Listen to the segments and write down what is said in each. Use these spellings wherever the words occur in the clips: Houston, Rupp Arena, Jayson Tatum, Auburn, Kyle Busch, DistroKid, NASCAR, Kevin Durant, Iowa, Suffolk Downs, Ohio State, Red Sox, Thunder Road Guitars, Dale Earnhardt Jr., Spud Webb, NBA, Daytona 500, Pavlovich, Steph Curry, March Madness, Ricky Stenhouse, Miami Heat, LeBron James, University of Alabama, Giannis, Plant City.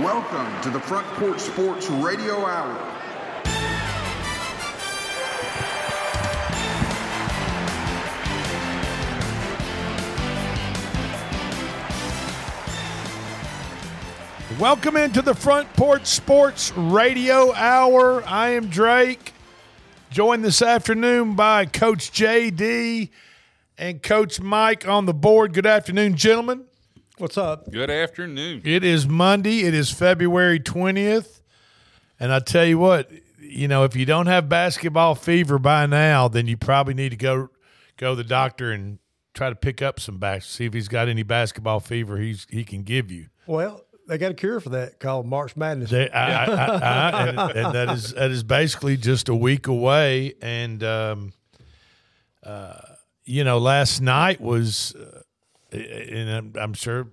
Welcome to the Front Porch Sports Radio Hour. Welcome into the Front Porch Sports Radio Hour. I am Drake, joined this afternoon by Coach JD and Coach Mike on the board. Good afternoon, gentlemen. What's up? Good afternoon. It is Monday. It is February 20th. And I tell you what, you know, if you don't have basketball fever by now, then you probably need to go to the doctor and try to pick up some see if he's got any basketball fever he can give you. Well, they got a cure for that called March Madness. And that is basically just a week away. And, you know, last night was and I'm sure,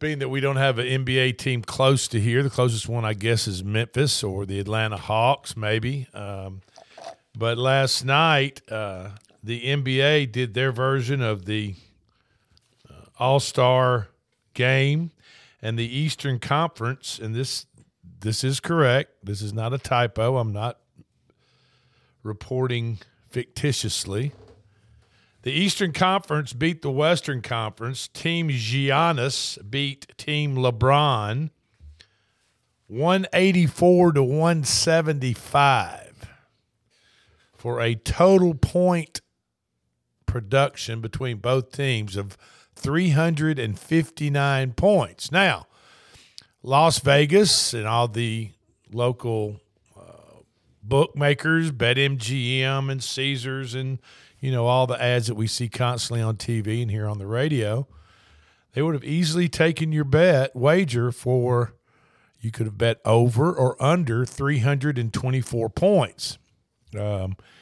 being that we don't have an NBA team close to here, the closest one, I guess, is Memphis or the Atlanta Hawks, maybe. But last night, the NBA did their version of the All-Star game, and the Eastern Conference, and this is correct. This is not a typo. I'm not reporting fictitiously. The Eastern Conference beat the Western Conference. Team Giannis beat Team LeBron 184 to 175 for a total point production between both teams of 359 points. Now, Las Vegas and all the local bookmakers, BetMGM and Caesars and you know, all the ads that we see constantly on TV and here on the radio, they would have easily taken your wager for you could have bet over or under 324 points. The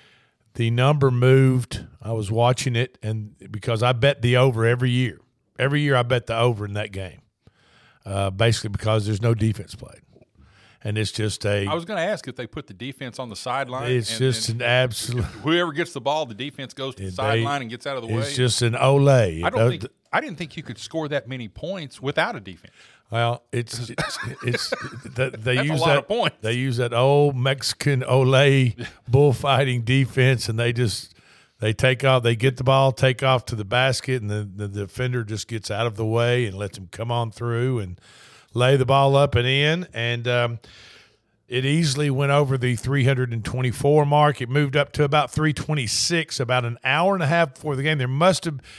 number moved. I was watching it, and because I bet the over every year. Every year I bet the over in that game, basically because there's no defense played. And it's just a – I was going to ask if they put the defense on the sideline. It's just an absolute – whoever gets the ball, the defense goes to the sideline and gets out of the way. It's just an ole. I didn't think you could score that many points without a defense. Well, it's they use that point. They use that old Mexican ole bullfighting defense, and they just they take off. They get the ball, take off to the basket, and the defender just gets out of the way and lets him come on through and lay the ball up and in, and it easily went over the 324 mark. It moved up to about 326 about an hour and a half before the game.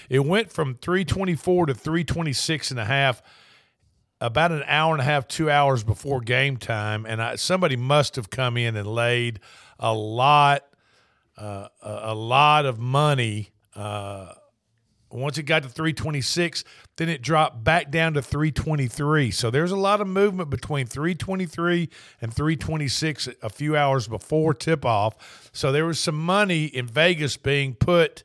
It went from 324 to 326 and a half about an hour and a half, 2 hours before game time, and somebody must have come in and laid a lot of money. Once it got to 326, then it dropped back down to 323. So there's a lot of movement between 323 and 326 a few hours before tip-off. So there was some money in Vegas being put,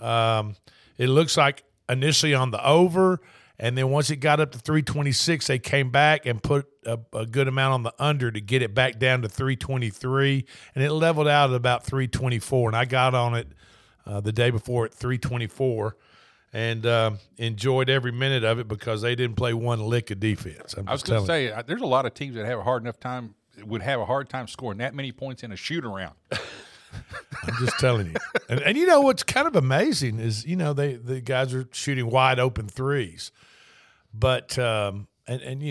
it looks like, initially on the over. And then once it got up to 326, they came back and put a good amount on the under to get it back down to 323. And it leveled out at about 324. And I got on it the day before at 324. And enjoyed every minute of it because they didn't play one lick of defense. I was going to say, there's a lot of teams that have a hard time scoring that many points in a shoot-around. I'm just telling you. And you know, what's kind of amazing is, you know, the guys are shooting wide-open threes. But you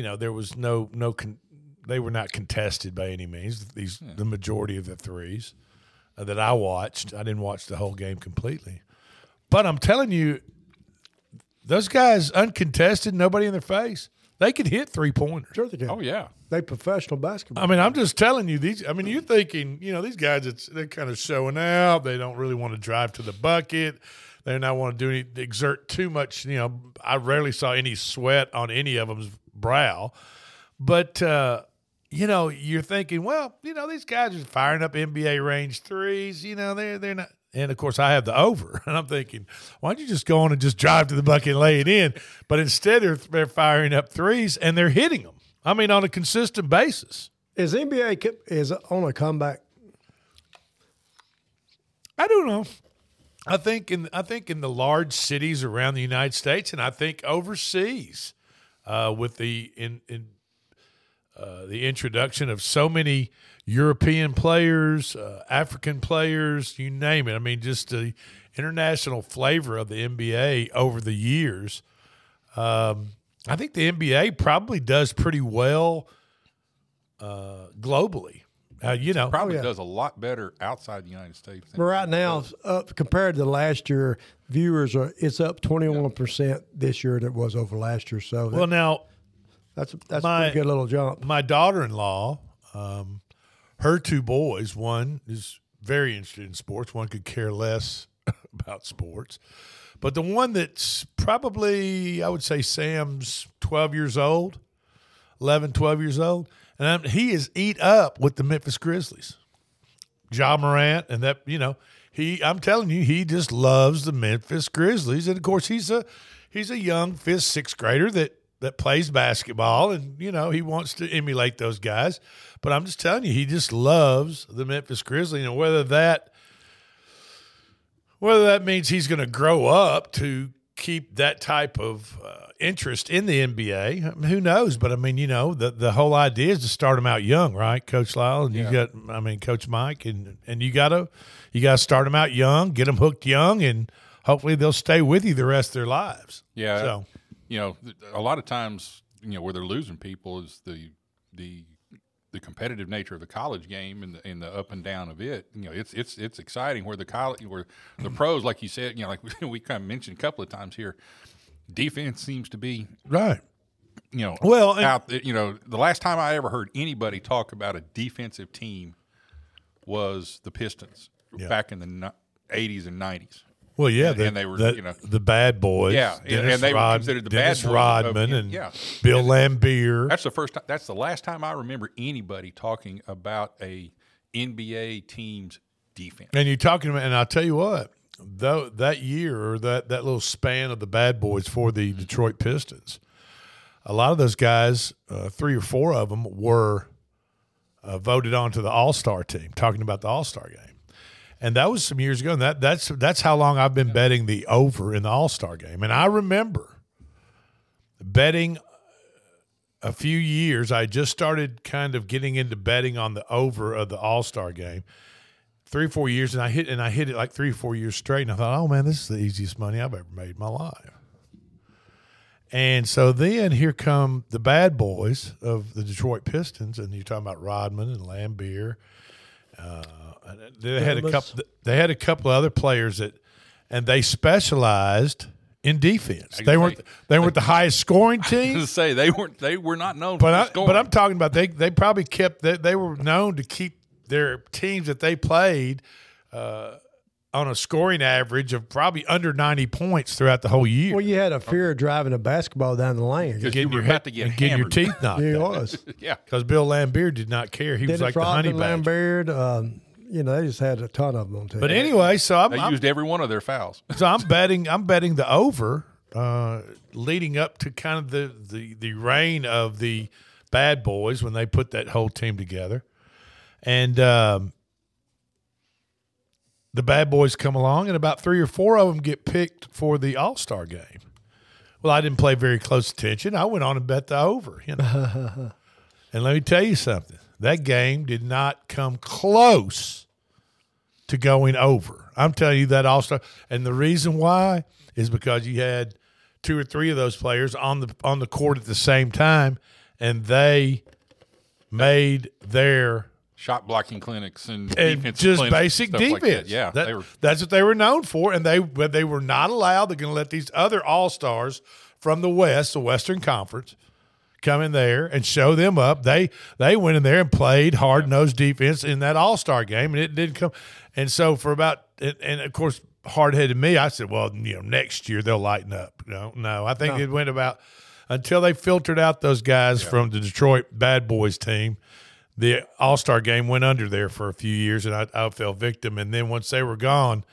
know, there was they were not contested by any means, the majority of the threes that I watched. I didn't watch the whole game completely. But I'm telling you, those guys, uncontested, nobody in their face, they could hit three-pointers. Sure they can. Oh, yeah. They professional basketball. I mean, I'm just telling you, you're thinking, you know, these guys, they're kind of showing out. They don't really want to drive to the bucket. They don't want to exert too much. You know, I rarely saw any sweat on any of them's brow. But, you know, you're thinking, well, you know, these guys are firing up NBA range threes. You know, they're not. And, of course, I have the over. And I'm thinking, why don't you just go on and just drive to the bucket and lay it in? But instead, they're firing up threes, and they're hitting them. I mean, on a consistent basis. Is NBA on a comeback? I don't know. I think in the large cities around the United States, and I think overseas with the in the introduction of so many European players, African players, you name it. I mean, just the international flavor of the NBA over the years. I think the NBA probably does pretty well globally. You know, probably does a lot better outside the United States. But right now, up compared to last year, viewers are it's up 21% this year than it was over last year. So well, now that's a pretty good little jump. My daughter-in-law, her two boys, one is very interested in sports. One could care less about sports. But the one that's probably, I would say, Sam's 12 years old, 11, 12 years old, and he is eat up with the Memphis Grizzlies. Ja Morant, and that, you know, I'm telling you, he just loves the Memphis Grizzlies. And, of course, he's a young fifth, sixth grader that plays basketball, and, you know, he wants to emulate those guys. But I'm just telling you, he just loves the Memphis Grizzlies, and whether that means he's going to grow up to keep that type of interest in the NBA, I mean, who knows? But, I mean, you know, the whole idea is to start them out young, right, Coach Lyle? And you got, I mean, Coach Mike, and you got to start them out young, get them hooked young, and hopefully they'll stay with you the rest of their lives. Yeah. So, you know, a lot of times, you know, where they're losing people is the competitive nature of the college game and the up and down of it. You know, it's exciting where the pros, like you said, you know, like we kind of mentioned a couple of times here, defense seems to be right. You know, well, you know, the last time I ever heard anybody talk about a defensive team was the Pistons back in the 80s and 90s. Well, yeah, and they were you know the bad boys. Yeah, and they were considered the Dennis Rodman and Bill Laimbeer. That's the first time. That's the last time I remember anybody talking about a NBA team's defense. And you're talking about, and I'll tell you what, though that year or that little span of the bad boys for the Detroit Pistons, a lot of those guys, three or four of them, were voted onto the All-Star team. Talking about the All-Star game. And that was some years ago, and that's how long I've been betting the over in the All-Star game. And I remember betting a few years. I just started kind of getting into betting on the over of the All-Star game 3 or 4 years, and I hit it like 3 or 4 years straight. And I thought, oh, man, this is the easiest money I've ever made in my life. And so then here come the bad boys of the Detroit Pistons, and you're talking about Rodman and Laimbeer. They had a couple of other players and they specialized in defense. They weren't the highest scoring team. I was going to say they were not known for scoring. But I'm talking about they probably kept they were known to keep their teams that they played on a scoring average of probably under 90 points throughout the whole year. Well, you had a fear of driving a basketball down the lane. Because you were about to get your teeth knocked out. It was. Yeah. Because Bill Laimbeer did not care. He was like the honey badger. You know, they just had a ton of them on TV. But anyway, so they used every one of their fouls. So I'm betting the over leading up to kind of the reign of the bad boys when they put that whole team together. And the bad boys come along, and about 3 or 4 of them get picked for the All-Star game. Well, I didn't pay very close attention. I went on and bet the over. You know? And let me tell you something. That game did not come close to going over. I'm telling you that All-Star. And the reason why is because you had 2 or 3 of those players on the court at the same time, and they made their – shot blocking clinics and defensive just clinics, basic defense. Like that. Yeah, that's what they were known for, and they were not allowed. They're going to let these other all-stars from the West, the Western Conference, come in there and show them up. They went in there and played hard-nosed defense in that all-star game, and it didn't come. And so for about and of course hard-headed me, I said, well, you know, next year they'll lighten up. No, I think it went about until they filtered out those guys from the Detroit Bad Boys team. The All-Star game went under there for a few years, and I fell victim. And then once they were gone,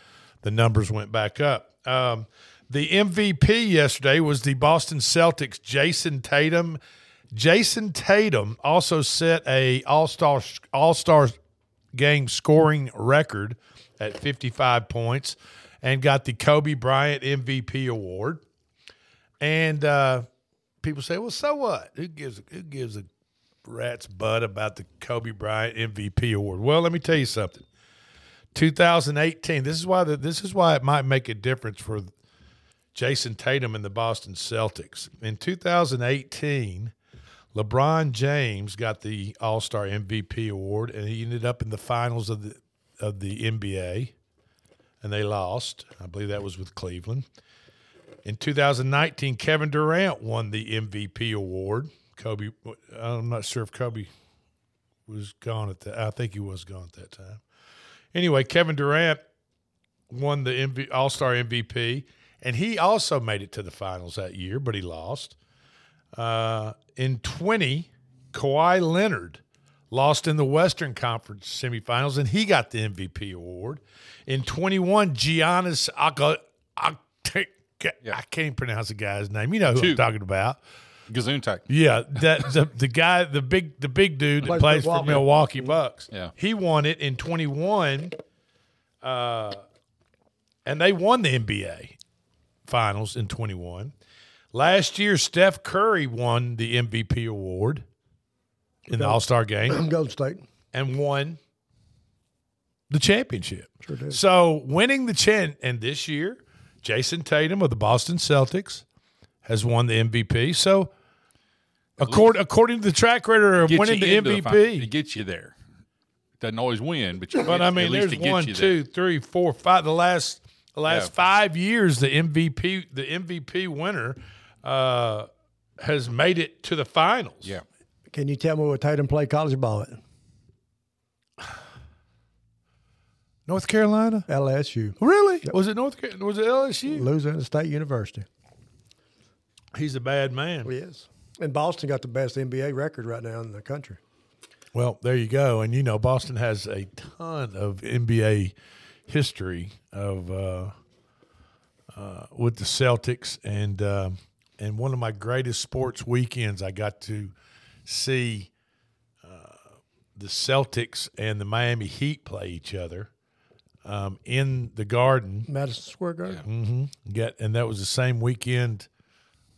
the numbers went back up. The MVP yesterday was the Boston Celtics, Jayson Tatum. Jayson Tatum also set a All-Star game scoring record at 55 points and got the Kobe Bryant MVP award. And people say, well, so what? Who gives a rat's butt about the Kobe Bryant MVP award. Well, let me tell you something. 2018. This is why it might make a difference for Jayson Tatum and the Boston Celtics. In 2018, LeBron James got the All-Star MVP award, and he ended up in the finals of the NBA, and they lost. I believe that was with Cleveland. In 2019, Kevin Durant won the MVP award. Kobe, I'm not sure if Kobe was gone at that. I think he was gone at that time. Anyway, Kevin Durant won the All-Star MVP, and he also made it to the finals that year, but he lost. In 20, Kawhi Leonard lost in the Western Conference semifinals, and he got the MVP award. In 21, Giannis I can't pronounce the guy's name. You know who I'm talking about. Gesundheit. Yeah, that the guy, the big dude that plays for Milwaukee Bucks. Yeah. He won it in 21, and they won the NBA finals in 21. Last year, Steph Curry won the MVP award in the All-Star game. Golden State. And won the championship. Sure did. So winning the and this year, Jayson Tatum of the Boston Celtics has won the MVP. So, according to the track record of winning the MVP. It gets you there. Doesn't always win, but I mean, there's 1, 2, 3, 4, 5. The last 5 years, the MVP winner has made it to the finals. Yeah. Can you tell me where Tatum played college ball at? North Carolina? LSU. Really? Yep. Was it North Carolina? Was it LSU? Louisiana State University. He's a bad man. He is. And Boston got the best NBA record right now in the country. Well, there you go. And, you know, Boston has a ton of NBA history of with the Celtics. And one of my greatest sports weekends, I got to see the Celtics and the Miami Heat play each other in the Garden. Madison Square Garden. Yeah. Mm-hmm. And that was the same weekend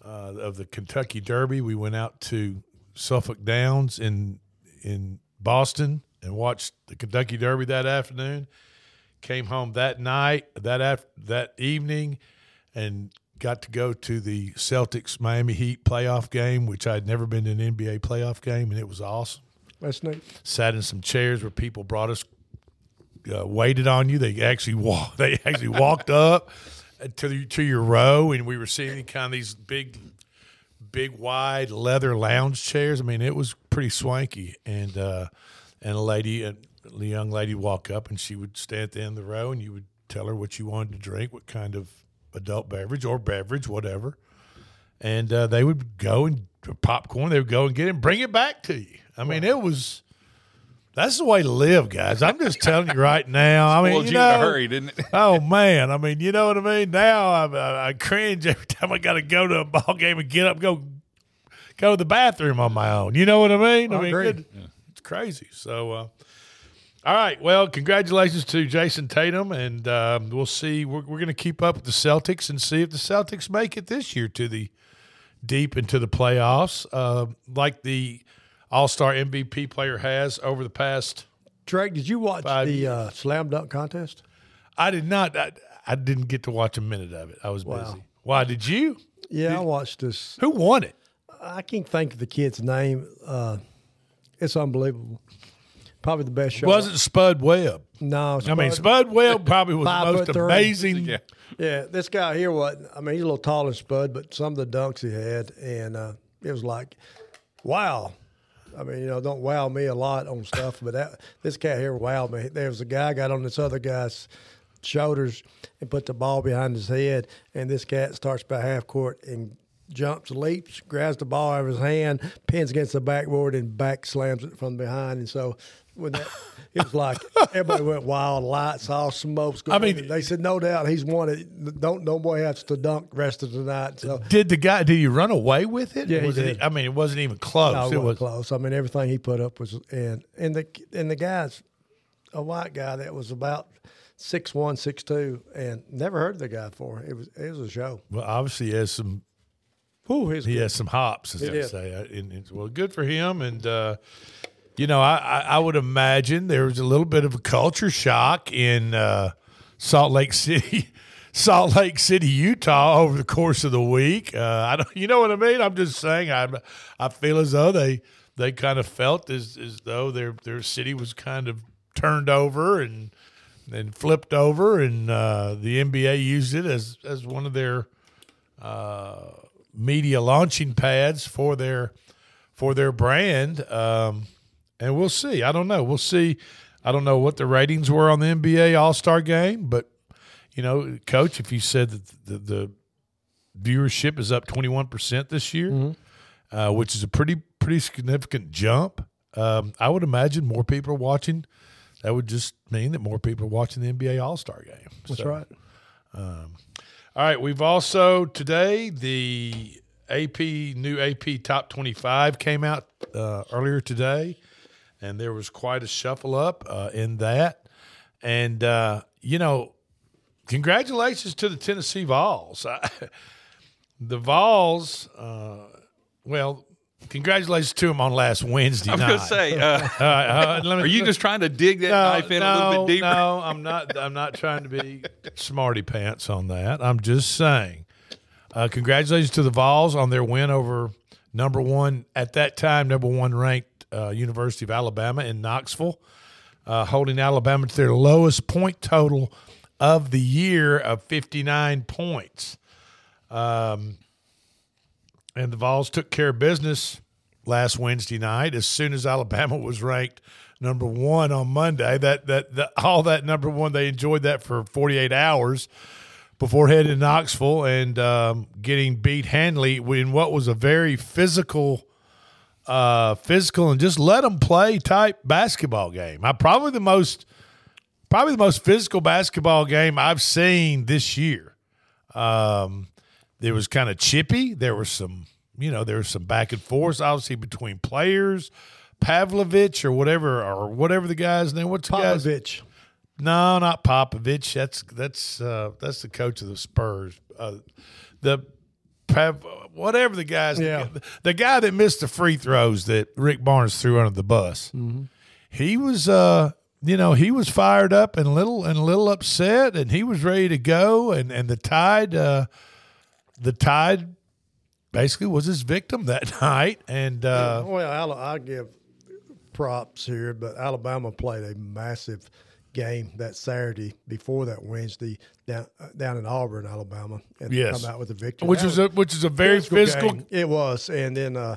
of the Kentucky Derby. We went out to Suffolk Downs in Boston and watched the Kentucky Derby that afternoon. Came home that night, that evening, and got to go to the Celtics Miami Heat playoff game, which I'd never been to an NBA playoff game, and it was awesome. That's neat. Sat in some chairs where people brought us, waited on you. They actually walked up to your row, and we were sitting kind of these big wide leather lounge chairs. I mean, it was pretty swanky. And a young lady would walk up, and she would stand at the end of the row, and you would tell her what you wanted to drink, what kind of adult beverage or beverage, whatever. And they would go and popcorn. They would go and get it and bring it back to you. I mean, it was. That's the way to live, guys. I'm just telling you right now. I mean, you know, in a hurry, didn't it? Oh man, I mean, you know what I mean. Now I cringe every time I got to go to a ball game and get up, go to the bathroom on my own. You know what I mean? I mean, it's crazy. So, all right. Well, congratulations to Jayson Tatum, and we'll see. We're going to keep up with the Celtics and see if the Celtics make it this year to the deep into the playoffs, like the All-Star MVP player has over the past. Drake, did you watch the slam dunk contest? I did not. I didn't get to watch a minute of it. I was busy. Why, did you? Yeah, I watched this. Who won it? I can't think of the kid's name. It's unbelievable. Probably the best shot. Wasn't Spud Webb? No. Spud Webb probably was the most amazing. Yeah, this guy here wasn't. I mean, he's a little taller than Spud, but some of the dunks he had, and it was like, wow. I mean, you know, don't wow me a lot on stuff, but this cat here wowed me. There was a guy got on this other guy's shoulders and put the ball behind his head, and this cat starts by half court and jumps, leaps, grabs the ball out of his hand, pins against the backboard, and back slams it from behind. And so when that, it was like everybody went wild, lights, all smokes going. I mean, they said no doubt he's won it. Don't no boy has to dunk the rest of the night. So did he run away with it? Yeah, I mean, it wasn't even close. No, it wasn't close. I mean, everything he put up was and the guy's a white guy that was about 6'1", 6'2", and never heard of the guy before. It was a show. Well, obviously, he has some. He has some hops, as they say. Well, good for him. And, you know, I would imagine there was a little bit of a culture shock in Salt Lake City, Utah, over the course of the week. I don't, you know what I mean? I'm just saying. I feel as though they kind of felt as though their city was kind of turned over and flipped over, and the NBA used it as one of their media launching pads for their brand. And we'll see. I don't know. We'll see. I don't know what the ratings were on the NBA All-Star game, but. You know, Coach, if you said that the viewership is up 21% this year, mm-hmm. Which is a pretty significant jump, I would imagine more people are watching. That would just mean that more people are watching the NBA All-Star game. That's right. All right, we've also today the new AP Top 25 came out earlier today, and there was quite a shuffle up in that. And, you know, congratulations to the Tennessee Vols. Congratulations to them on last Wednesday night. I was going to say, are you just trying to dig that knife in a little bit deeper? No, I'm not. I'm not trying to be smarty pants on that. I'm just saying, congratulations to the Vols on their win over number one ranked University of Alabama in Knoxville, holding Alabama to their lowest point total of the year of 59 points. And the Vols took care of business last Wednesday night. As soon as Alabama was ranked number one on Monday, they enjoyed that for 48 hours before heading to Knoxville and getting beat handily in what was a very physical and just let them play type basketball game. Probably the most physical basketball game I've seen this year. It was kind of chippy. There was some back and forth, obviously, between players. Pavlovich or whatever the guy's name. What's the guy's? Pavlovich. No, not Popovich. That's the coach of the Spurs. Whatever the guy's name. The guy that missed the free throws that Rick Barnes threw under the bus. Mm-hmm. He was. You know, he was fired up and a little upset, and he was ready to go. And the tide, basically was his victim that night. And I give props here, but Alabama played a massive game that Saturday before that Wednesday down in Auburn, Alabama, and come out with a victory, which is a very physical game. It was, and then.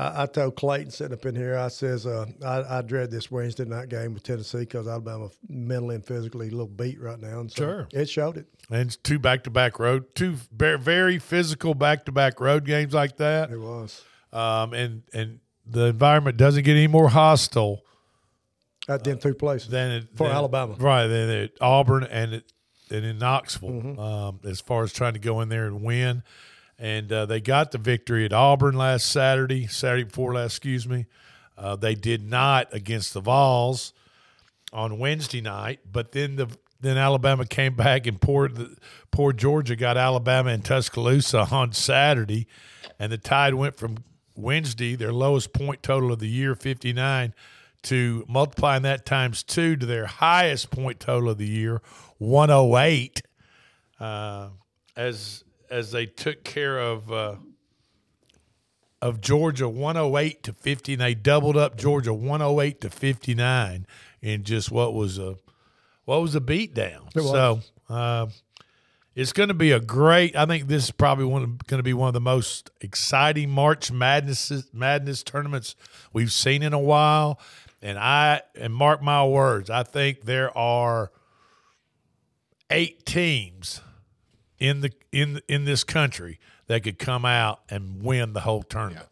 I told Clayton sitting up in here, I says, I dread this Wednesday night game with Tennessee because Alabama mentally and physically a little beat right now. And so it showed it. And it's two very physical back-to-back road games like that. It was. And the environment doesn't get any more hostile. At them two places. Than Alabama. Right, then at Auburn and in Knoxville, mm-hmm. As far as trying to go in there and win. And they got the victory at Auburn Saturday before last, they did not against the Vols on Wednesday night. But then Alabama came back and poor Georgia got Alabama in Tuscaloosa on Saturday, and the Tide went from Wednesday, their lowest point total of the year, 59, to multiplying that times 2 to their highest point total of the year, 108, as they took care of Georgia 108 to 50, and they doubled up Georgia 108 to 59 in just what was a beatdown. So it's going to be a great. I think this is probably going to be one of the most exciting March Madness tournaments we've seen in a while. And mark my words, I think there are 8 teams in this country that could come out and win the whole tournament.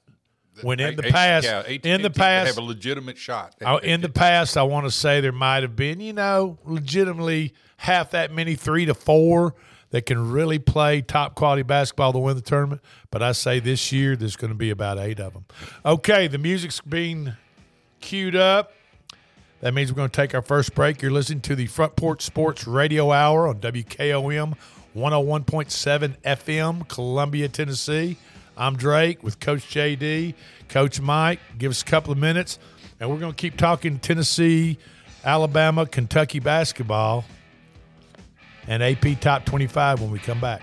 Yeah. In the past, have a legitimate shot. In the past, I want to say there might have been, you know, legitimately half that many, 3 to 4 that can really play top quality basketball to win the tournament. But I say this year there's going to be about 8 of them. Okay, the music's being queued up. That means we're going to take our first break. You're listening to the Front Porch Sports Radio Hour on WKOM 101.7 FM, Columbia, Tennessee. I'm Drake with Coach JD, Coach Mike. Give us a couple of minutes, and we're going to keep talking Tennessee, Alabama, Kentucky basketball, and AP Top 25 when we come back.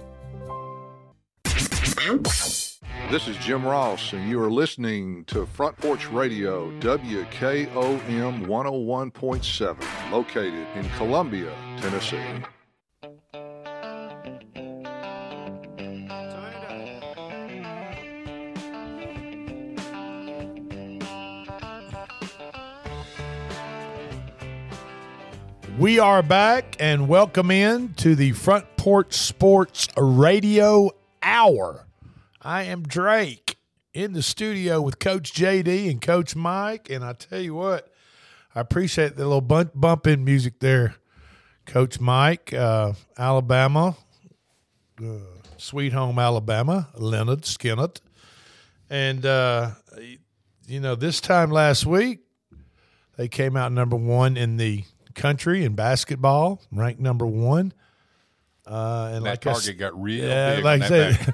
This is Jim Ross, and you are listening to Front Porch Radio, WKOM 101.7, located in Columbia, Tennessee. We are back, and welcome in to the Front Porch Sports Radio Hour. I am Drake in the studio with Coach JD and Coach Mike, and I tell you what, I appreciate the little bump in music there, Coach Mike. Alabama, Sweet Home Alabama, Leonard Skinner, and you know, this time last week they came out number one in the country in basketball, ranked number one. And that like target got real big. Like I said,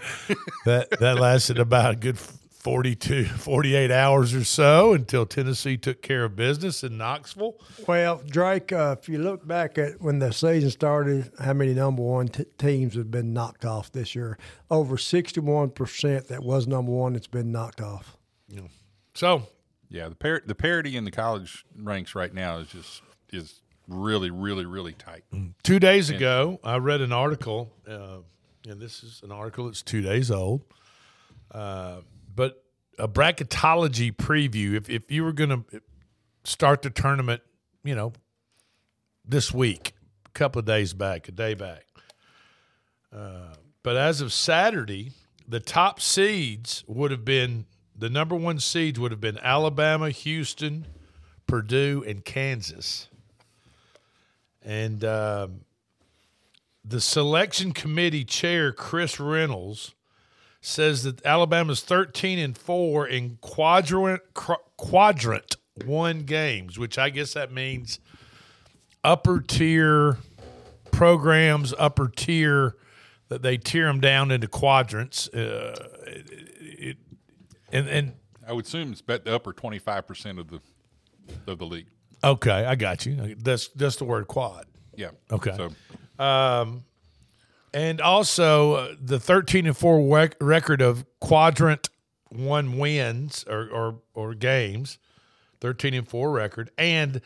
that lasted about a good 48 hours or so until Tennessee took care of business in Knoxville. Well, Drake, if you look back at when the season started, how many number one teams have been knocked off this year? Over 61% that was number one that's been knocked off. Yeah. So, yeah, the parity in the college ranks right now is just is. Really, really, really tight. 2 days ago, I read an article, and this is an article that's 2 days old, but a bracketology preview. If you were going to start the tournament, you know, this week, a couple of days back, a day back, But as of Saturday, the top seeds would have been – the number one seeds would have been Alabama, Houston, Purdue, and Kansas. And the selection committee chair, Chris Reynolds, says that Alabama's 13-4 in quadrant one games, which I guess that means upper tier programs, upper tier that they tear them down into quadrants. And I would assume it's about the upper 25% of the league. Okay, I got you. That's the word quad. Yeah. Okay. So. And also the 13-4 record of quadrant one wins or games, 13-4 record, and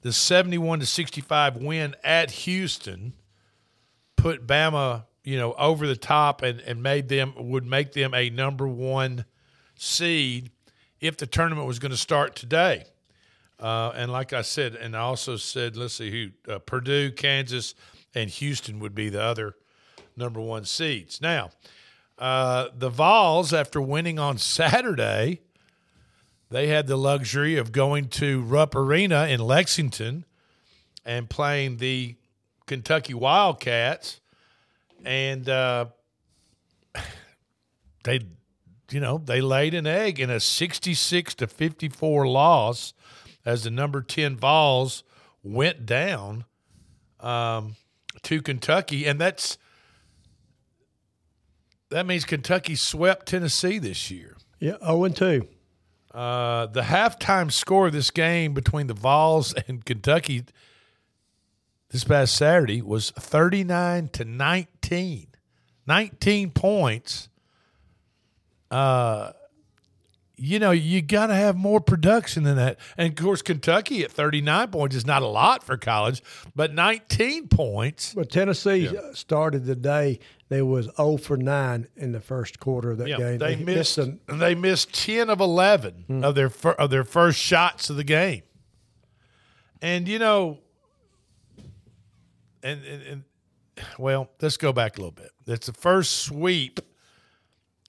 the 71-65 win at Houston put Bama, over the top and would make them a number one seed if the tournament was going to start today. And like I said, and I also said, let's see who, Purdue, Kansas, and Houston would be the other number one seeds. Now, the Vols, after winning on Saturday, they had the luxury of going to Rupp Arena in Lexington and playing the Kentucky Wildcats. And they laid an egg in a 66-54 loss as the number 10 Vols went down to Kentucky, and that means Kentucky swept Tennessee this year. Yeah, 0-2. The halftime score of this game between the Vols and Kentucky this past Saturday was 39-19, 19 points. You got to have more production than that. And, of course, Kentucky at 39 points is not a lot for college, but 19 points. Well, Tennessee started the day. They was 0-9 in the first quarter of that game. They missed 10 of 11 of their first shots of the game. And, well, let's go back a little bit. That's the first sweep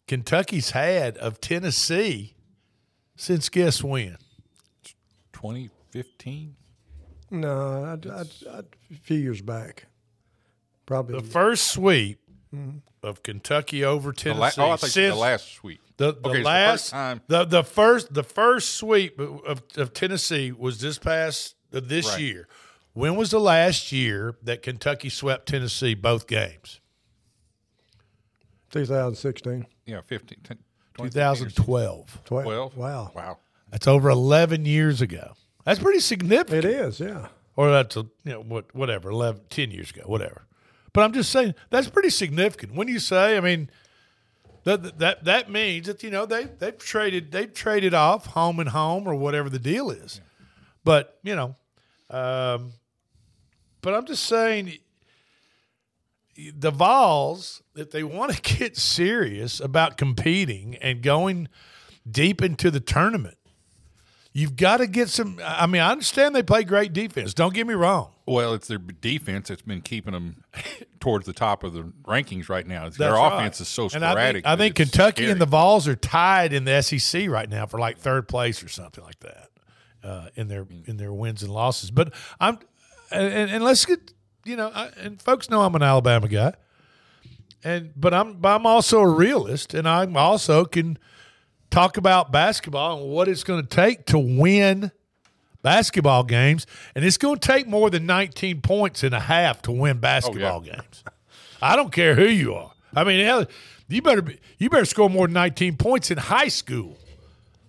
Kentucky's had of Tennessee since guess when? 2015? No, a few years back. Probably. The first sweep of Kentucky over Tennessee. I think the last sweep. The first sweep of Tennessee was this right. year. When was the last year that Kentucky swept Tennessee both games? 2016. Yeah, 15. 2012. 12. Wow. That's over 11 years ago. That's pretty significant. It is, yeah. Or that's, 10 years ago, whatever. But I'm just saying, that's pretty significant. When you say, that means that, they've traded off home and home or whatever the deal is. Yeah. But, but I'm just saying the Vols, if they want to get serious about competing and going deep into the tournament, you've got to get some – I understand they play great defense. Don't get me wrong. Well, it's their defense that's been keeping them towards the top of the rankings right now. Their offense is so sporadic. I think Kentucky and the Vols are tied in the SEC right now for like third place or something like that. In their wins and losses, but let's get and folks know I'm an Alabama guy, but I'm also a realist, and I also can talk about basketball and what it's going to take to win basketball games, and it's going to take more than 19 points and a half to win basketball games. I don't care who you are. Hell, you better score more than 19 points in high school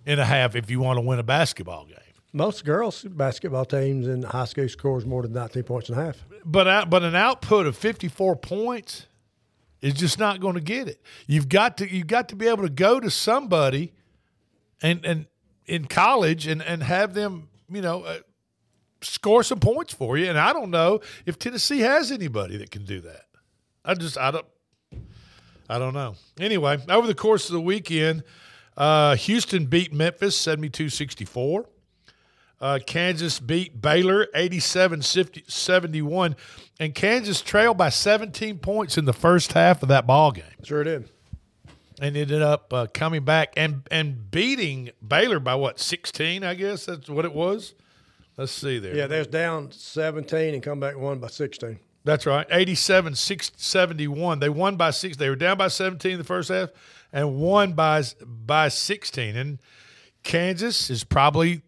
and a half if you want to win a basketball game. Most girls' basketball teams in high school scores more than 19 points and a half. But an output of 54 points is just not going to get it. You've got to be able to go to somebody and in college and have them, score some points for you. And I don't know if Tennessee has anybody that can do that. I don't know. Anyway, over the course of the weekend, Houston beat Memphis 72-64. Kansas beat Baylor 87-71, and Kansas trailed by 17 points in the first half of that ball game. Sure did. And ended up coming back and beating Baylor by, what, 16, I guess? That's what it was? Let's see there. Yeah, they're down 17 and come back and won by 16. That's right, 87-71. They won by 6. They were down by 17 in the first half and won by 16. And Kansas is probably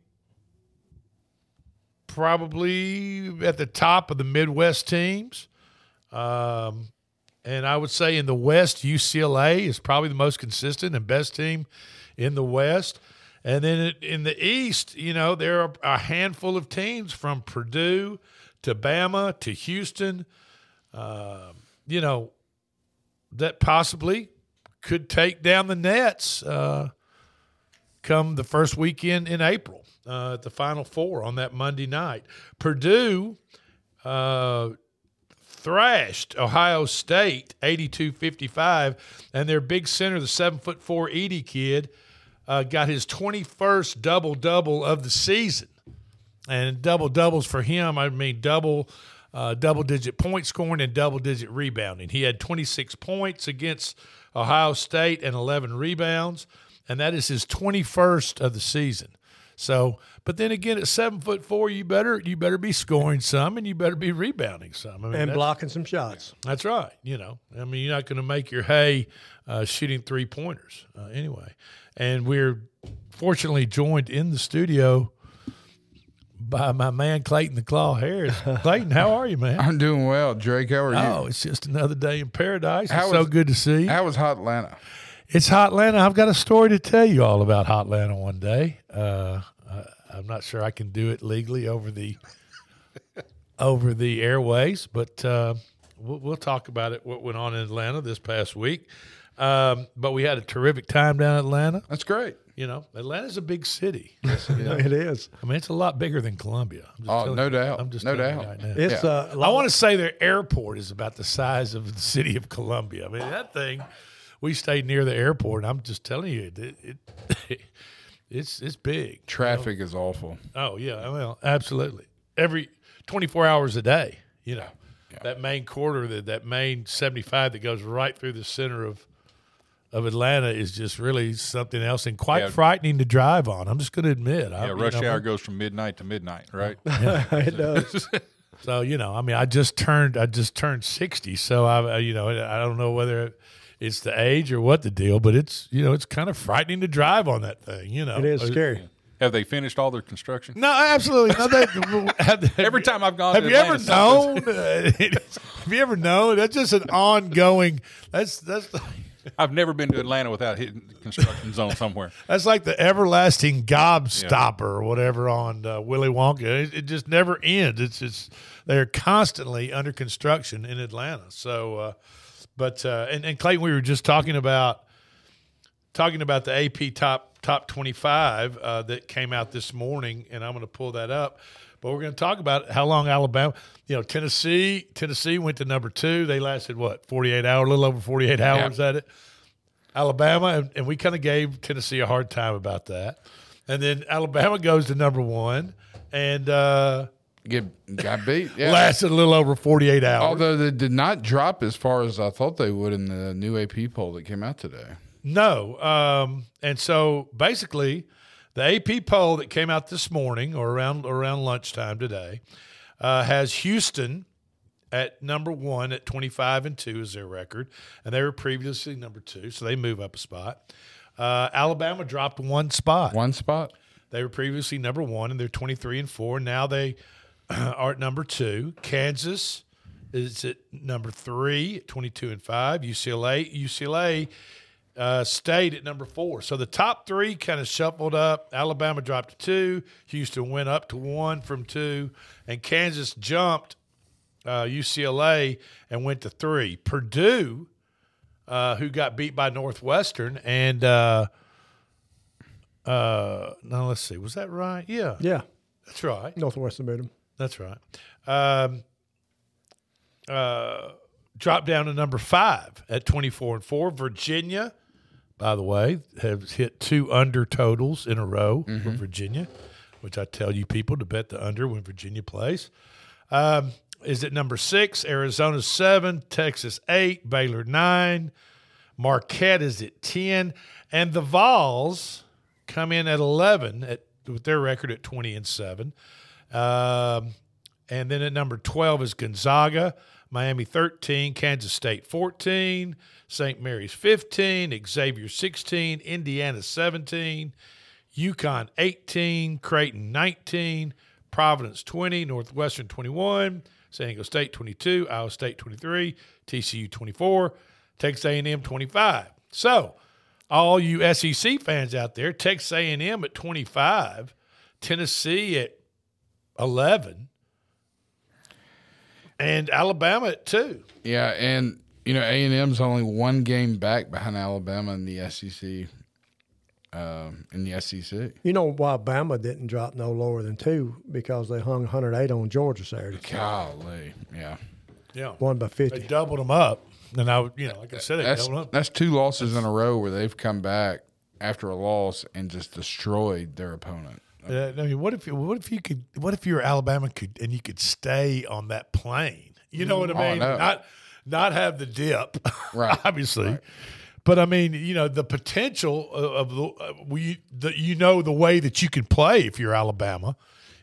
at the top of the Midwest teams. And I would say in the West, UCLA is probably the most consistent and best team in the West. And then in the East, you know, there are a handful of teams from Purdue to Bama, to Houston, you know, that possibly could take down the Nets come the first weekend in April at the Final Four on that Monday night. Purdue thrashed Ohio State 82-55, and their big center, the 7'4" Edie kid, got his 21st double-double of the season. And double-doubles for him, I mean double-digit point scoring and double-digit rebounding. He had 26 points against Ohio State and 11 rebounds, and that is his 21st of the season. So, but then again, at 7'4", you better be scoring some and you better be rebounding some. I mean, and blocking some shots. That's right. You know, I mean, you're not going to make your hay shooting three-pointers anyway. And we're fortunately joined in the studio by my man Clayton the Claw Harris. Clayton, how are you, man? I'm doing well, Drake. How are you? Oh, it's just another day in paradise. So good to see you. How was Hot Atlanta? It's Hot Atlanta. I've got a story to tell you all about Hot Atlanta one day. I'm not sure I can do it legally over the over the airways, but we'll talk about it. What went on in Atlanta this past week? But we had a terrific time down in Atlanta. That's great. You know, Atlanta's a big city. You know? It is. I mean, it's a lot bigger than Columbia. Oh, no doubt. I'm just no doubt. Right now. It's I want to say their airport is about the size of the city of Columbia. I mean, that thing. We stayed near the airport. And I'm just telling you, it's big. Traffic is awful. Oh yeah, well, absolutely. Every 24 hours a day, you know, that main corridor, that main 75 that goes right through the center of Atlanta is just really something else and quite frightening to drive on. I'm just going to admit. Yeah, rush hour goes from midnight to midnight, right? Yeah. It does. So, you know, I mean, I just turned 60, so I don't know whether it's the age or what the deal, but it's kind of frightening to drive on that thing, you know. It is scary. Have they finished all their construction? No, absolutely. No, every time I've gone, have you ever known? That's just an ongoing. That's. I've never been to Atlanta without hitting the construction zone somewhere. That's like the everlasting gobstopper or whatever on Willy Wonka. It just never ends. It's just they're constantly under construction in Atlanta. So, and Clayton, we were just talking about the AP top 25 that came out this morning, and I'm going to pull that up. But we're going to talk about how long Alabama, you know, Tennessee went to number 2. They lasted, what, 48 hours, a little over 48 hours at it. Alabama, and we kind of gave Tennessee a hard time about that. And then Alabama goes to number 1 and got beat. Yeah. Lasted a little over 48 hours. Although they did not drop as far as I thought they would in the new AP poll that came out today. No. And so basically – the AP poll that came out this morning or around lunchtime today has Houston at number 1 at 25-2 is their record, and they were previously number 2, so they move up a spot. Alabama dropped one spot. One spot. They were previously number 1, and they're 23-4. Now they are at number 2. Kansas is at number 3, 22-5. UCLA. Stayed at number 4. So the top 3 kind of shuffled up. Alabama dropped to 2. Houston went up to 1 from 2. And Kansas jumped UCLA and went to 3. Purdue, who got beat by Northwestern, and now let's see. Was that right? Yeah. Yeah. That's right. Northwestern beat them. That's right. Dropped down to number 5 at 24-4. Virginia, by the way, have hit 2 under totals in a row for Virginia. which I tell you people to bet the under when Virginia plays, is at number 6, Arizona 7, Texas 8, Baylor 9, Marquette is at 10, and the Vols come in at 11 with their record at 20-7. And then at number 12 is Gonzaga, Miami 13, Kansas State 14, St. Mary's 15, Xavier 16, Indiana 17, UConn 18, Creighton 19, Providence 20, Northwestern 21, San Diego State 22, Iowa State 23, TCU 24, Texas A&M 25. So, all you SEC fans out there, Texas A&M at 25, Tennessee at 11, and Alabama at 2. Yeah, and, you know, A&M's only one game back behind Alabama in the SEC. You know why Bama didn't drop no lower than 2? Because they hung 108 on Georgia Saturday. Golly, yeah. Yeah. Won by 50. They doubled them up. And, like I said, they doubled them up. That's 2 losses in a row where they've come back after a loss and just destroyed their opponent. I mean, what if you were Alabama and you could stay on that plane? You know what I mean? No. Not have the dip, right? Obviously. Right. But, I mean, you know, the potential of the way that you can play if you're Alabama,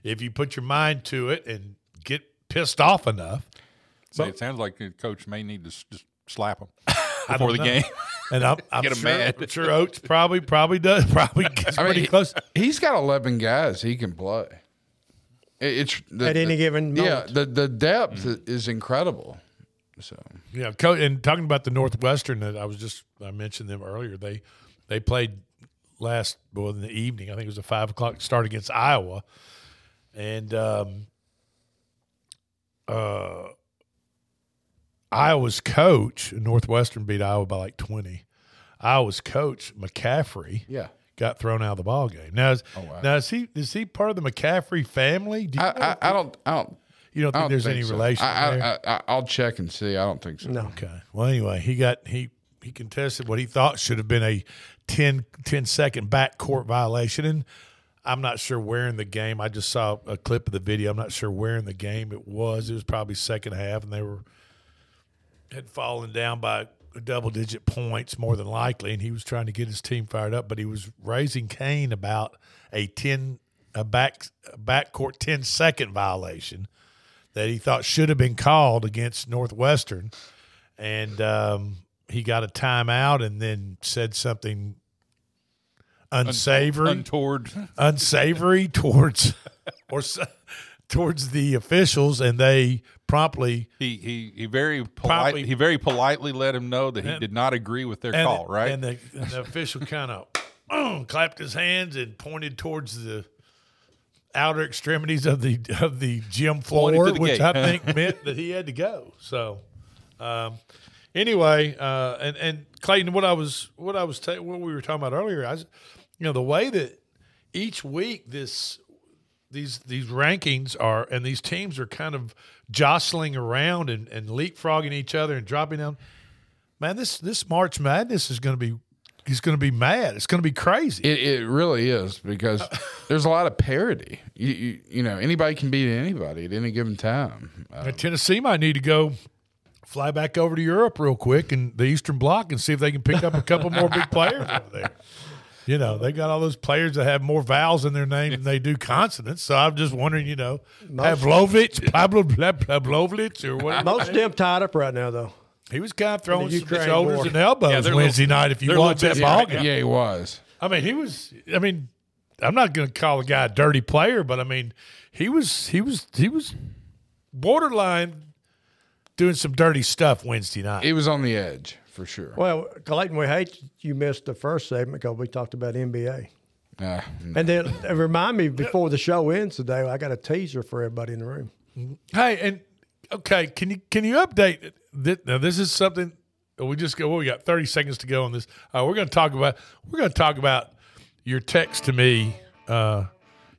if you put your mind to it and get pissed off enough. So it sounds like the coach may need to just slap them before the game. And I'm get sure, mad. I'm sure Oates probably does. Probably gets pretty close. He's got 11 guys he can play. At any given moment. Yeah, the depth is incredible. So yeah, and talking about the Northwestern that I mentioned them earlier. They played in the evening. I think it was a 5:00 start against Iowa, and Iowa's coach, Northwestern beat Iowa by like 20. Iowa's coach McCaffrey, got thrown out of the ball game. Now is he part of the McCaffrey family? I don't. You don't think there's any relation there? I'll check and see. I don't think so. No. Okay. Well, anyway, he contested what he thought should have been a 10-second backcourt violation. And I'm not sure where in the game. I just saw a clip of the video. I'm not sure where in the game it was. It was probably second half, and they had fallen down by double-digit points more than likely, and he was trying to get his team fired up. But he was raising Cain about a backcourt 10-second violation that he thought should have been called against Northwestern. And he got a timeout and then said something unsavory towards towards the officials, and they promptly – He very politely let him know that he did not agree with their call, right? And the official kind of clapped his hands and pointed towards the – outer extremities of the gym floor, which I think meant that he had to go. So, anyway, and Clayton, what we were talking about earlier, the way that each week these rankings are and these teams are kind of jostling around and leapfrogging each other and dropping down. Man, this March Madness is going to be. He's going to be mad. It's going to be crazy. It really is, because there's a lot of parity. You know, anybody can beat anybody at any given time. Tennessee might need to go fly back over to Europe real quick and the Eastern Bloc and see if they can pick up a couple more big players over there. You know, they got all those players that have more vowels in their name than they do consonants. So I'm just wondering, you know, Pavlovich or whatever. Most of them tied up right now, though. He was kind of throwing some shoulders and elbows Wednesday night. If you watch that ball game, yeah, he was. I mean, he was. I mean, I'm not going to call a guy a dirty player, but I mean, he was borderline doing some dirty stuff Wednesday night. He was on the edge for sure. Well, Clayton, we hate you missed the first segment because we talked about NBA. No. And then remind me before the show ends today, I got a teaser for everybody in the room. Hey, and okay, can you update it? Now this is something we just go. Well, we got 30 seconds to go on this. We're going to talk about your text to me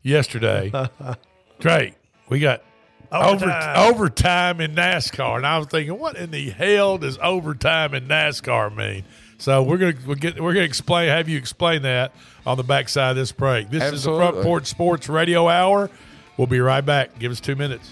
yesterday, Drake. We got overtime in NASCAR, and I was thinking, what in the hell does overtime in NASCAR mean? So we're gonna explain, have you explain that on the backside of this break. This Absolutely. Is the Front Porch Sports Radio Hour. We'll be right back. Give us 2 minutes.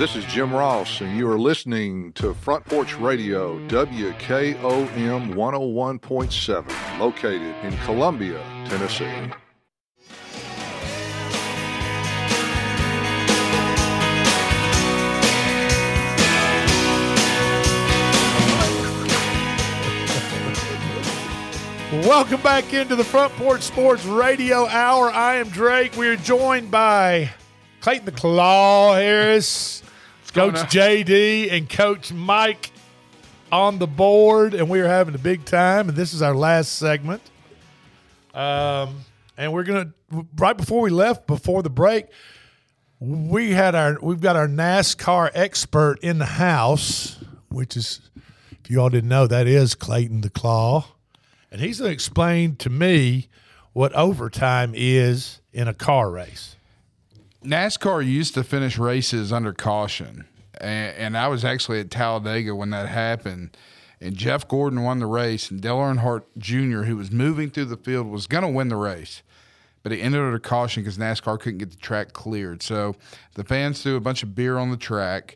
This is Jim Ross, and you are listening to Front Porch Radio, WKOM 101.7, located in Columbia, Tennessee. Welcome back into the Front Porch Sports Radio Hour. I am Drake. We are joined by Clayton the Claw Harris, Coach JD, and Coach Mike on the board, and we are having a big time. And this is our last segment. And we're gonna right before we left, before the break, we've got our NASCAR expert in the house, which is, if you all didn't know, that is Clayton the Claw, and he's gonna explain to me what overtime is in a car race. NASCAR used to finish races under caution, and I was actually at Talladega when that happened, and Jeff Gordon won the race, and Dale Earnhardt Jr., who was moving through the field, was going to win the race, but it ended under caution because NASCAR couldn't get the track cleared. So the fans threw a bunch of beer on the track.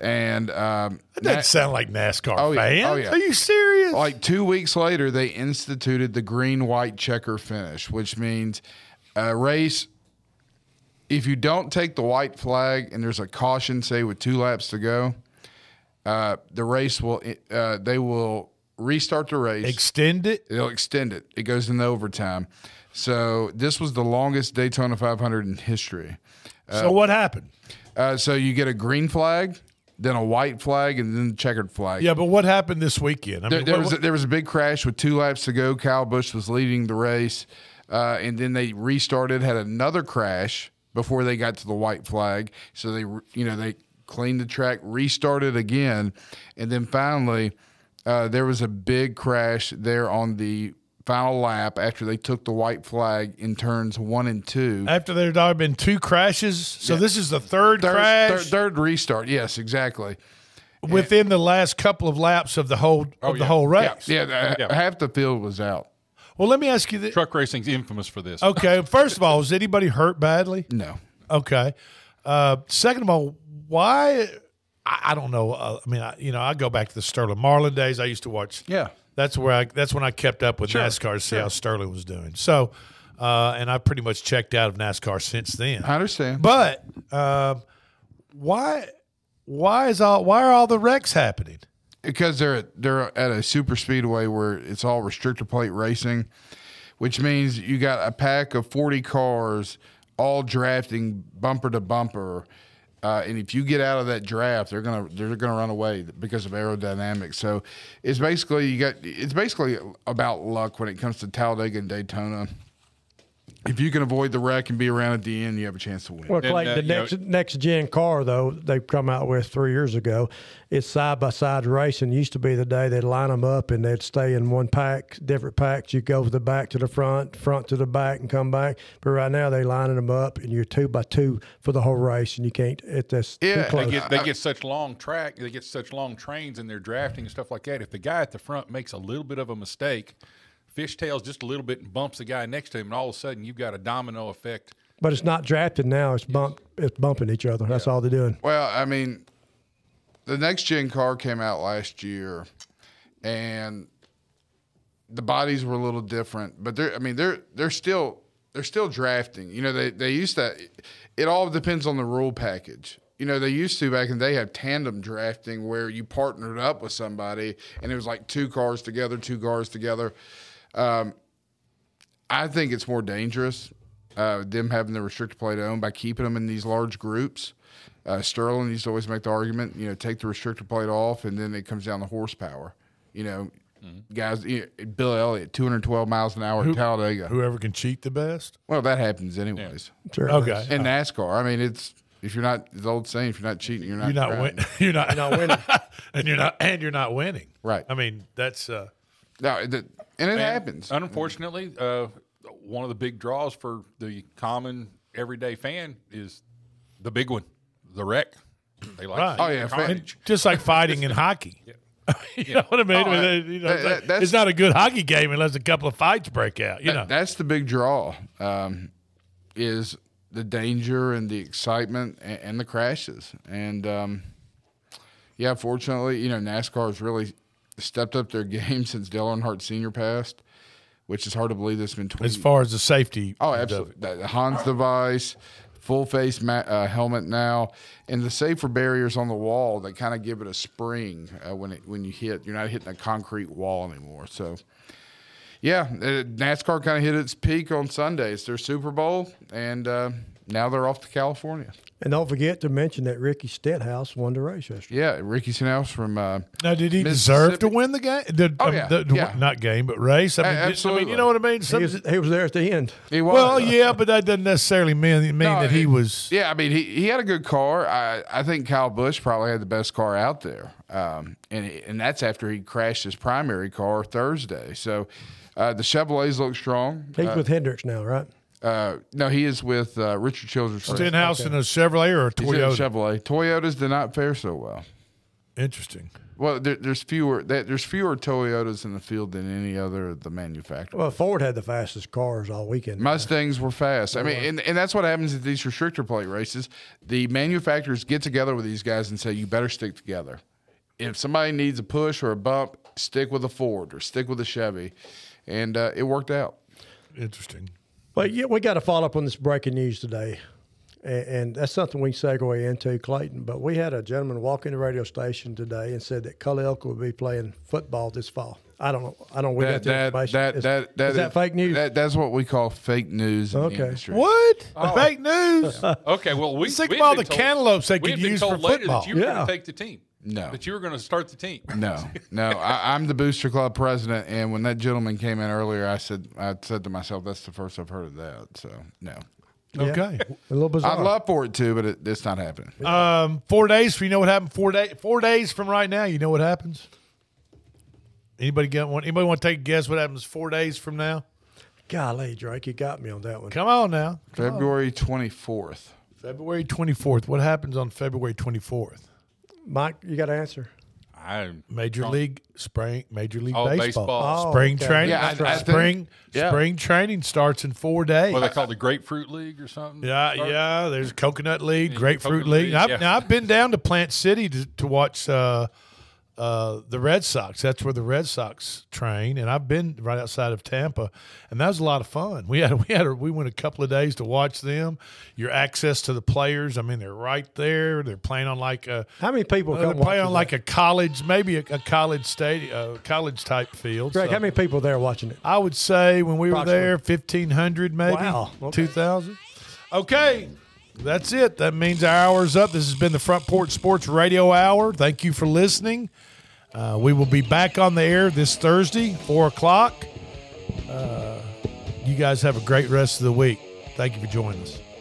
And that doesn't sound like NASCAR fans. Yeah, Are you serious? Like 2 weeks later, they instituted the green-white checker finish, which means a race – if you don't take the white flag and there's a caution, say with 2 laps to go, the race will they will restart the race, extend it. They'll extend it. It goes into overtime. So this was the longest Daytona 500 in history. So what happened? So you get a green flag, then a white flag, and then the checkered flag. Yeah, but what happened this weekend? I mean, there was a big crash with 2 laps to go. Kyle Busch was leading the race, and then they restarted, had another crash before they got to the white flag. So they cleaned the track, restarted again, and then finally there was a big crash there on the final lap after they took the white flag in turns 1 and 2. After there'd already been 2 crashes? So yeah. This is the third crash? Third restart, yes, exactly. Within the last couple of laps of the whole whole race? Yeah, half the field was out. Well, let me ask you this. Truck racing's infamous for this. Okay. First of all, was anybody hurt badly? No. Okay. Second of all, why? I don't know. I go back to the Sterling Marlin days. I used to watch. Yeah. That's when I kept up with NASCAR to see how Sterling was doing. So, and I pretty much checked out of NASCAR since then. I understand. But why are all the wrecks happening? Because they're at a super speedway where it's all restrictor plate racing, which means you got a pack of 40 cars all drafting bumper to bumper. And if you get out of that draft, they're gonna run away because of aerodynamics. So it's basically about luck when it comes to Talladega and Daytona. If you can avoid the wreck and be around at the end, you have a chance to win. Well, Clayton, the next gen car though they've come out with 3 years ago, it's side by side racing. It used to be the day they'd line them up and they'd stay in one pack, different packs. You go from the back to the front, front to the back, and come back. But right now they're lining them up, and you're 2 by 2 for the whole race, and you can't. Too close. They get such long track, they get such long trains in their drafting and stuff like that. If the guy at the front makes a little bit of a mistake, fishtails just a little bit and bumps the guy next to him, and all of a sudden you've got a domino effect. But it's not drafted now. It's bumping each other. That's all they're doing. Well, I mean, the next-gen car came out last year, and the bodies were a little different. But, they're still drafting. You know, they used to – it all depends on the rule package. You know, they used to back in the day have tandem drafting where you partnered up with somebody, and it was like two cars together. I think it's more dangerous, them having the restricted play to own by keeping them in these large groups. Sterling used to always make the argument, you know, take the restricted plate off, and then it comes down to horsepower. You know, guys, Bill Elliott, 212 miles an hour at Talladega. Whoever can cheat the best? Well, that happens anyways. Yeah. Sure. Okay. In NASCAR. I mean, it's – if you're not, the old saying, if you're not cheating, you're not winning, and you're not winning. Right. I mean, that's it happens. Unfortunately, one of the big draws for the common everyday fan is the big one, the wreck. They like, right. Just like fighting in hockey. Yeah. You know what I mean? It's not a good hockey game unless a couple of fights break out. That's the big draw. Is the danger and the excitement and the crashes. And, fortunately, you know, NASCAR has really stepped up their game since Dale Earnhardt Sr. passed, which is hard to believe that's been 20 years. As far as the safety. Oh, absolutely. The Hans device, full-face helmet now, and the safer barriers on the wall, they kind of give it a spring when you hit. You're not hitting a concrete wall anymore. So, yeah, NASCAR kind of hit its peak on Sunday. It's their Super Bowl, and now they're off to California. And don't forget to mention that Ricky Stenhouse won the race yesterday. Yeah, Ricky Stenhouse from now, did he deserve to win the game? Not game, but race? I mean, absolutely. I mean, you know what I mean? He was there at the end. He was. Well, yeah, but that doesn't necessarily mean he was. Yeah, I mean, he had a good car. I think Kyle Busch probably had the best car out there, and that's after he crashed his primary car Thursday. So, the Chevrolets look strong. He's with Hendricks now, right? No, he is with Richard Childress. Stenhouse in a Chevrolet or a Toyota? He's in a Chevrolet. Toyotas did not fare so well. Interesting. Well, there's fewer Toyotas in the field than any other of the manufacturers. Well, Ford had the fastest cars all weekend. Mustangs were fast. I mean, and that's what happens at these restrictor plate races. The manufacturers get together with these guys and say, you better stick together. If somebody needs a push or a bump, stick with a Ford or stick with a Chevy. And it worked out. Interesting. Well, yeah, we got to follow up on this breaking news today, and that's something we segue into, Clayton. But we had a gentleman walk in the radio station today and said that Cully Elk will be playing football this fall. I don't know. I don't know that information. Is that fake news? That's what we call fake news in the industry. What? Oh. Fake news? Yeah. Okay, well, we think of all the cantaloupes they could use for football. That you were going to take the team. No. That you were going to start the team. No. I'm the Booster Club president, and when that gentleman came in earlier, I said to myself, that's the first I've heard of that. So, no. Yeah. Okay. A little bizarre. I'd love for it to, but it's not happening. 4 days, you know what happened? 4 days from right now, you know what happens? Anybody want to take a guess what happens 4 days from now? Golly, Drake, you got me on that one. Come on now. February 24th. February 24th. What happens on February 24th? Mike, you got to answer. Major League Baseball. Spring training. Spring training starts in 4 days. What they call the Grapefruit League or something? Yeah. There's Coconut League, Grapefruit League. Now I've been down to Plant City to watch the Red Sox. That's where the Red Sox train, and I've been right outside of Tampa, and that was a lot of fun. We went a couple of days to watch them. Your access to the players, I mean, they're right there. They're playing on like a how many people? They're playing on like a college, maybe a college stadium, college type field. Greg, how many people there watching it? I would say when we were there, 1,500 maybe. Wow. Okay. 2,000. Okay. That's it. That means our hour's up. This has been the Front Porch Sports Radio Hour. Thank you for listening. We will be back on the air this Thursday, 4 o'clock. You guys have a great rest of the week. Thank you for joining us.